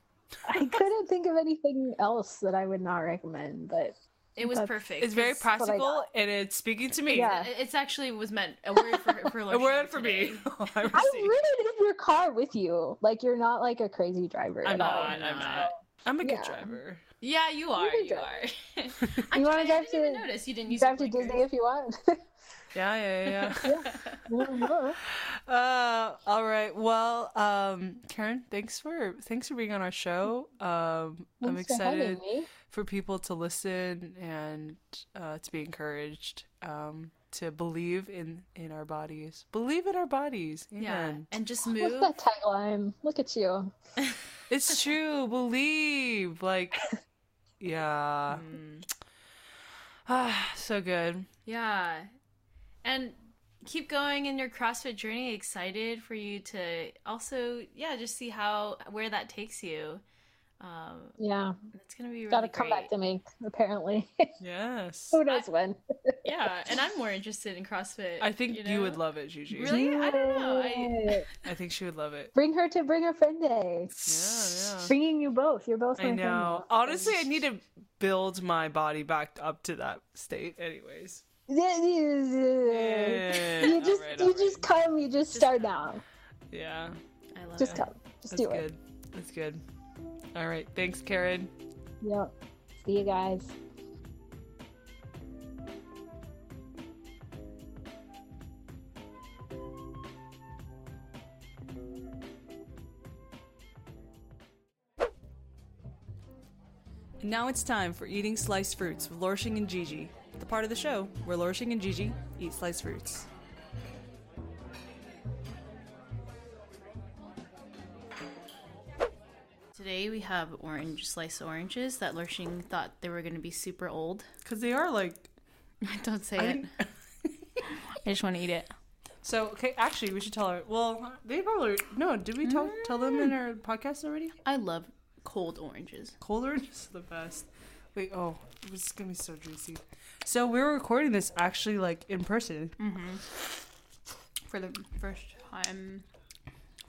I couldn't think of anything else that I would not recommend, but it was perfect. It's very practical, and it's speaking to me. Yeah. It's actually was meant a word for a word for today. Me. I'm really in your car with you. Like you're not like a crazy driver. I'm not. I'm a good driver. Yeah, you are. You are. You want to drive to? Notice you didn't use drive to Disney if you want. Yeah. All right. Well, Karen, thanks for being on our show. I'm excited for people to listen and to be encouraged to believe in our bodies. Believe in our bodies. Amen. Yeah, and just move. What's that tagline? Look at you. It's true. Believe. Like, yeah. So good. Yeah. And keep going in your CrossFit journey. Excited for you to also, just see where that takes you. It's gonna be really gotta come back to me apparently. Yes. Who knows when? Yeah, and I'm more interested in CrossFit. I think you would love it, Gigi. Really? Yeah. I don't know. I think she would love it. Bring her friend day. Yeah. Bringing you both. You're both. I know. Friends. Honestly, I need to build my body back up to that state. Anyways. Yeah. Come. You just start now. Yeah. I love it. Just come. Just do it. That's good. All right. Thanks, Karen. Yep. See you guys. And now it's time for Eating Sliced Fruits with Lorshing and Gigi, the part of the show where Lorshing and Gigi eat sliced fruits. Today we have sliced oranges that Lorshing thought they were going to be super old. Because they are like... Don't say it. I just want to eat it. So, okay, actually we should tell her... Well, they probably... No, did we tell them in our podcast already? I love cold oranges. Cold oranges are the best. Wait, this is going to be so juicy. So we were recording this actually like in person. Mm-hmm. For the first time.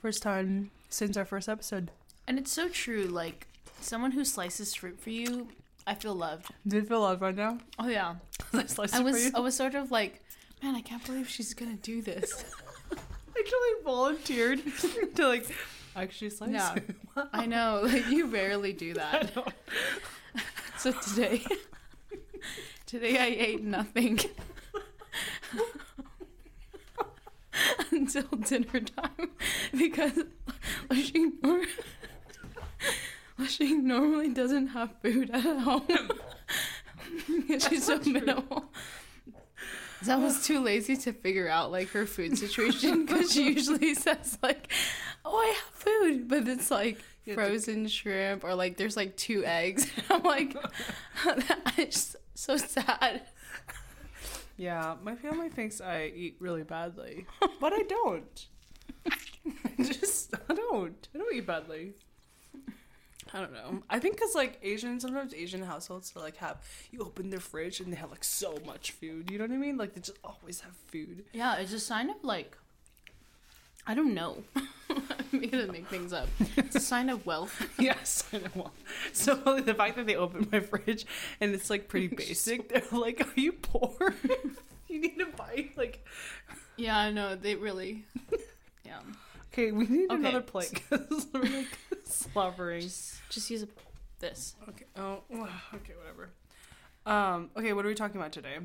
First time since our first episode. And it's so true, like, someone who slices fruit for you, I feel loved. Do you feel loved right now? Oh, yeah. I was sort of like, man, I can't believe she's going to do this. I actually volunteered to, like, actually slice. Yeah, wow. I know. Like, you rarely do that. So today I ate nothing until dinner time because she normally doesn't have food at home. She's so minimal. I was too lazy to figure out like her food situation because she usually says like, "Oh, I have food," but it's like frozen shrimp or like there's like 2 eggs. I'm like, it's so sad. Yeah, my family thinks I eat really badly, but I don't. I don't eat badly. I don't know. I think because, like, sometimes Asian households, they, like, have, you open their fridge and they have, like, so much food. You know what I mean? Like, they just always have food. Yeah, it's a sign of, like, I don't know. I'm going to make things up. It's a sign of wealth. Yes, yeah, sign of wealth. So, the fact that they open my fridge and it's, like, pretty basic, they're like, are you poor? You need to buy, like... Yeah, I know. They really... Yeah. Okay, we need another plate because we're like slobbering. Just use this. Okay. Oh. Okay. Whatever. Okay. What are we talking about today?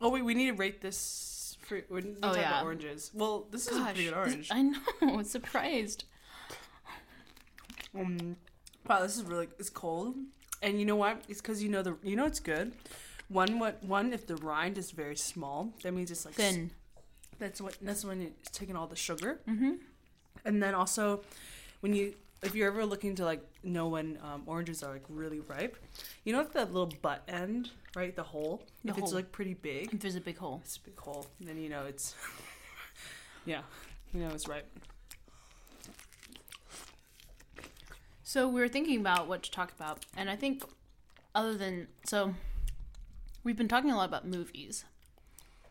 Oh wait, we need to rate this. We need to talk about oranges. Well, this is a pretty good orange. I know. I'm surprised. Wow, this is really. It's cold, and you know what? It's because it's good. One if the rind is very small, that means it's like thin. That's when it's taking all the sugar. Mm-hmm. And then also, if you're ever looking to, like, know when oranges are, like, really ripe, you know, like, that little butt end, right? The hole? It's, like, pretty big. If there's a big hole. It's a big hole. Then you know it's... yeah. You know it's ripe. So we were thinking about what to talk about. And I think other than... So we've been talking a lot about movies.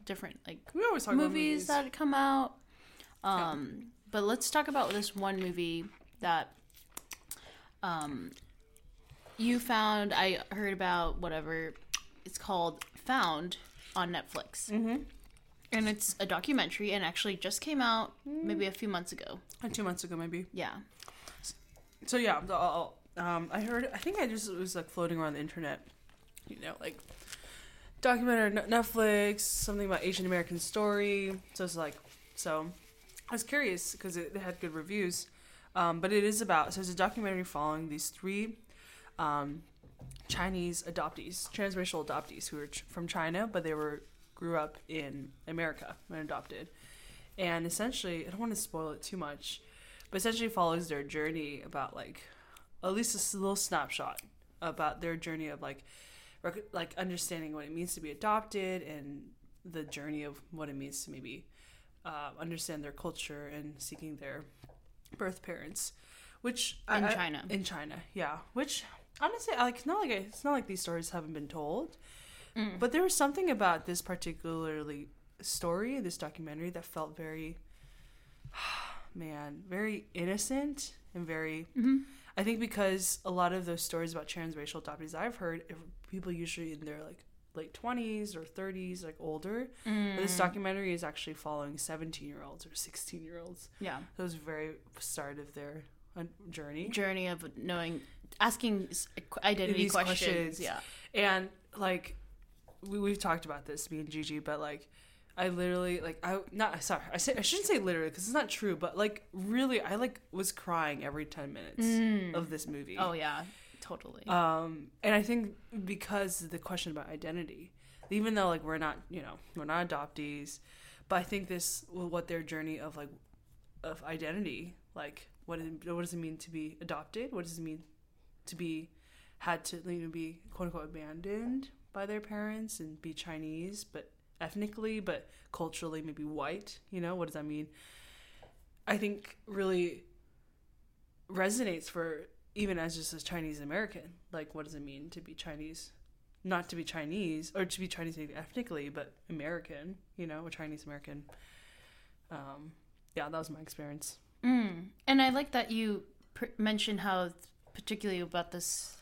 Different, like... We always talk about movies. Movies that come out. Yeah. But let's talk about this one movie that you found, I heard about, whatever. It's called Found on Netflix. Mm-hmm. And it's a documentary and actually just came out maybe a few months ago. 2 months ago, maybe. Yeah. So, yeah, I was, like, floating around the internet, you know, like, documentary on Netflix, something about Asian American story. So, it's like, so... I was curious because it had good reviews, but it is about, so it's a documentary following these three Chinese adoptees, transracial adoptees who were from China, but they grew up in America and adopted. And essentially, I don't want to spoil it too much, but essentially follows their journey about, like, at least a little snapshot about their journey of, like, understanding what it means to be adopted and the journey of what it means to maybe... understand their culture and seeking their birth parents, which in China, yeah. Which honestly, it's not like these stories haven't been told, but there was something about this particularly story, this documentary, that felt very, very innocent and very. Mm-hmm. I think because a lot of those stories about transracial adoptees I've heard, people usually in their like. Late 20s or 30s, like older. But this documentary is actually following 17-year-olds or 16-year-olds. Yeah, so it was very start of their journey of knowing, asking identity these questions. Yeah, and like we've talked about this, me and Gigi, but like I literally like I shouldn't say literally because it's not true, but like really I like was crying every 10 minutes of this movie. Oh yeah. Totally. And I think because the question about identity, even though like we're not adoptees, but I think what their journey of like of identity, like what does it mean to be adopted? What does it mean to be be quote unquote abandoned by their parents and be Chinese, but ethnically, but culturally maybe white, you know, what does that mean? I think really resonates for even as just a Chinese American, like, what does it mean to be Chinese? Not to be Chinese, or to be Chinese maybe ethnically, but American, you know, a Chinese American. Yeah, that was my experience. And I like that you mentioned how, particularly about this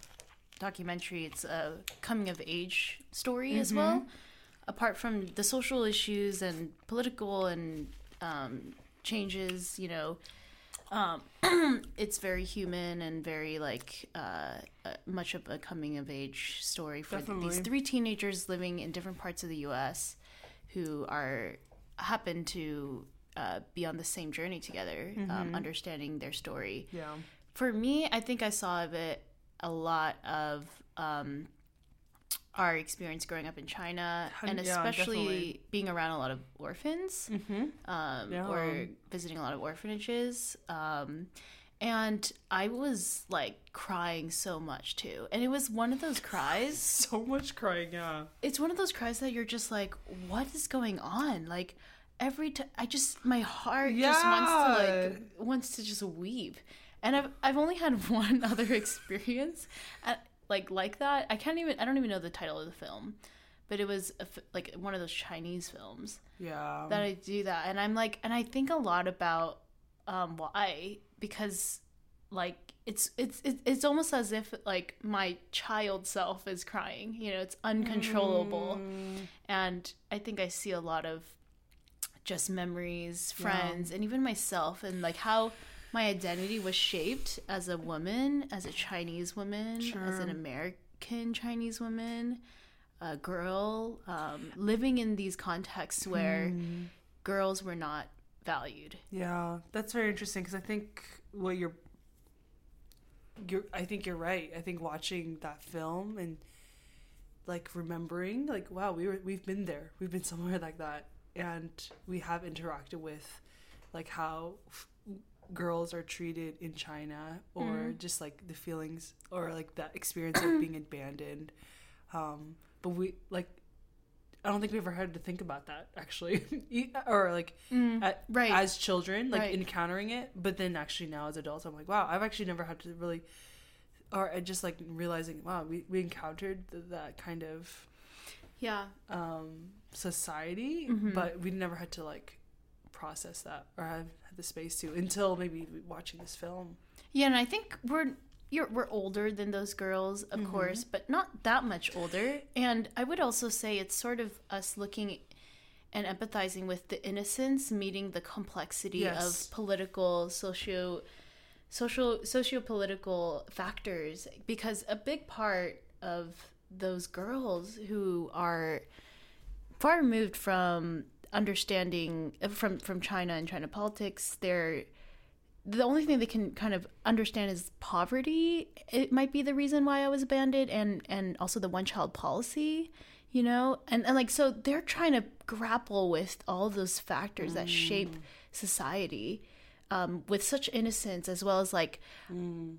documentary, it's a coming-of-age story as well. Apart from the social issues and political and changes, you know, it's very human and very, like, much of a coming-of-age story for these three teenagers living in different parts of the U.S. who happen to be on the same journey together, understanding their story. Yeah. For me, I think I saw of it a lot of our experience growing up in China, and especially being around a lot of orphans or visiting a lot of orphanages. And I was like crying so much too. And it was one of those cries. So much crying, yeah. It's one of those cries that you're just like, what is going on? Like every time, my heart just wants to just weep. And I've only had one other experience at, like that. I don't even know the title of the film, but it was like one of those Chinese films. Yeah. That I do that, and I'm like, and I think a lot about why, because like it's almost as if like my child self is crying. You know, it's uncontrollable, and I think I see a lot of just memories, friends, and even myself, and like how my identity was shaped as a woman, as a Chinese woman, as an American Chinese woman, a girl, living in these contexts where girls were not valued. Yeah, that's very interesting, because I think I think you're right. I think watching that film and like remembering, like, wow, we've been there, we've been somewhere like that, and we have interacted with like how girls are treated in China, or just like the feelings or like that experience of being abandoned, but we like I don't think we ever had to think about that actually or like as children, like encountering it, but then actually now as adults I'm like, wow, I've actually never had to really, or just like realizing, wow, we encountered that kind of society, but we never had to like process that, or I've had the space to, until maybe watching this film. Yeah, and I think we're older than those girls, of course, but not that much older. And I would also say it's sort of us looking and empathizing with the innocence meeting the complexity of political, socio-political factors, because a big part of those girls who are far removed from understanding from China and China politics, the only thing they can kind of understand is poverty. It might be the reason why I was abandoned, and also the one-child policy, you know, and like, so they're trying to grapple with all those factors that shape society with such innocence, as well as like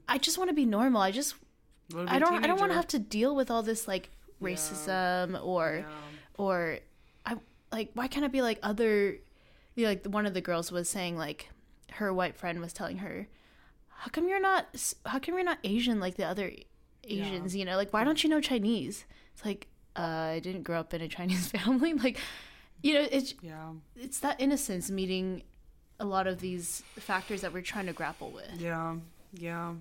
I just want to be normal, I don't want to have to deal with all this like racism or like, why can't I be like other, you know, like one of the girls was saying, like her white friend was telling her, how come you're not Asian like the other Asians, you know, like, why don't you know Chinese? It's like, I didn't grow up in a Chinese family. Like, you know, it's that innocence meeting a lot of these factors that we're trying to grapple with. Yeah. Yeah.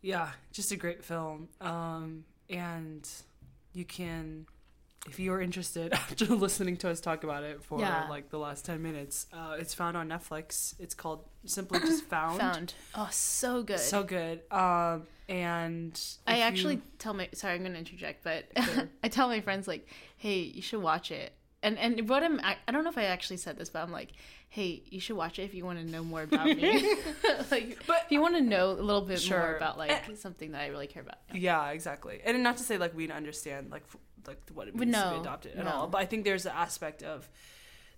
Yeah. Just a great film. And you can, if you're interested, after listening to us talk about it for like the last 10 minutes, it's found on Netflix. It's called simply just Found. Oh, so good. So good. And I actually tell my, sorry, I'm going to interject, but sure. I tell my friends like, hey, you should watch it. And what I don't know if I actually said this, but I'm like, hey, you should watch it if you want to know more about me. Like, but, if you want to know a little bit more about like something that I really care about. Yeah, exactly. And not to say like we understand like what it means to be adopted at all, but I think there's the aspect of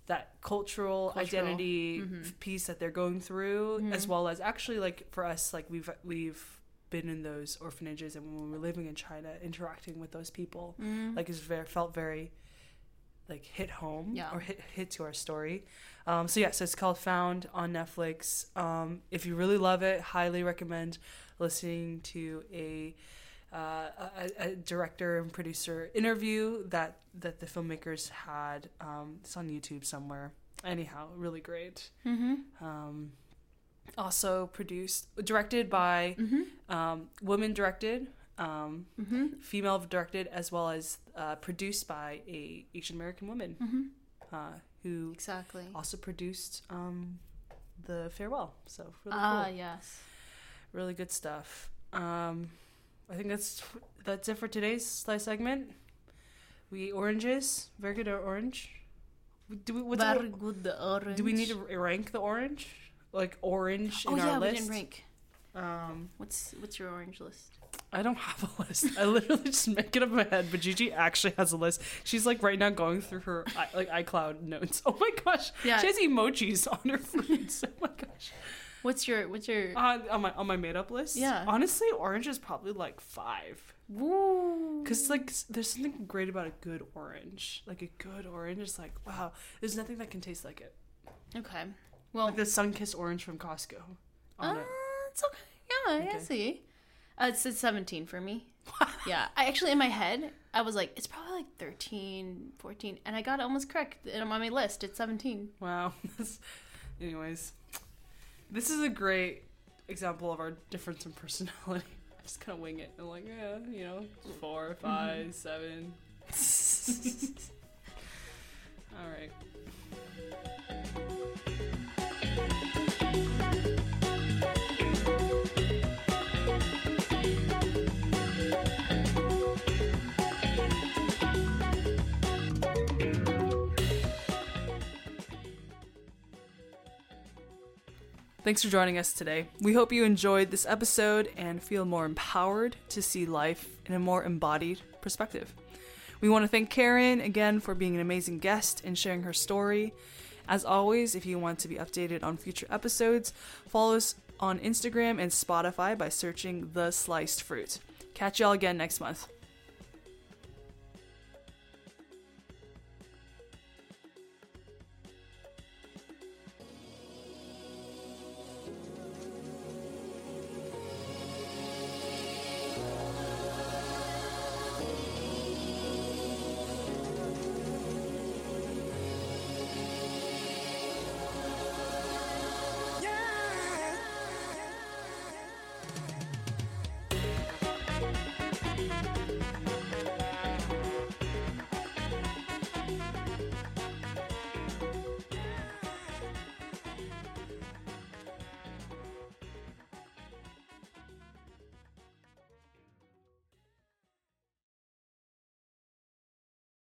that cultural identity piece that they're going through, as well as actually like for us, like we've been in those orphanages, and when we were living in China, interacting with those people, like it's felt very like hit home or hit to our story. So it's called Found on Netflix. If you really love it, highly recommend listening to a director and producer interview that the filmmakers had. It's on YouTube somewhere. Anyhow, really great. Also directed by women directed, female directed, as well as produced by a Asian American woman who also produced The Farewell. So really cool. Yes, really good stuff. I think that's it for today's Slice segment. We eat oranges. Very good orange. Do we need to rank the orange? Like orange in our list? We didn't rank. What's your orange list? I don't have a list. I literally just make it up in my head, but Gigi actually has a list. She's like right now going through her like iCloud notes. Oh my gosh. Yeah. She has emojis on her phones. Oh my gosh. What's your on my made up list? Yeah. Honestly, orange is probably like 5. Woo. Cause like there's something great about a good orange. Like a good orange is like, wow, there's nothing that can taste like it. Okay. Well, like the sun-kissed orange from Costco. It's okay. Yeah, okay. I see. It's 17 for me. Yeah. I actually, in my head, I was like, it's probably like 13, 14. And I got it almost correct. And I'm on my list. It's 17. Wow. Anyways. This is a great example of our difference in personality. I'm just going to wing it. I'm like, yeah, you know, 4, 5, 7. All right. Thanks for joining us today. We hope you enjoyed this episode and feel more empowered to see life in a more embodied perspective. We want to thank Karen again for being an amazing guest and sharing her story. As always, if you want to be updated on future episodes, follow us on Instagram and Spotify by searching The Sliced Fruit. Catch y'all again next month.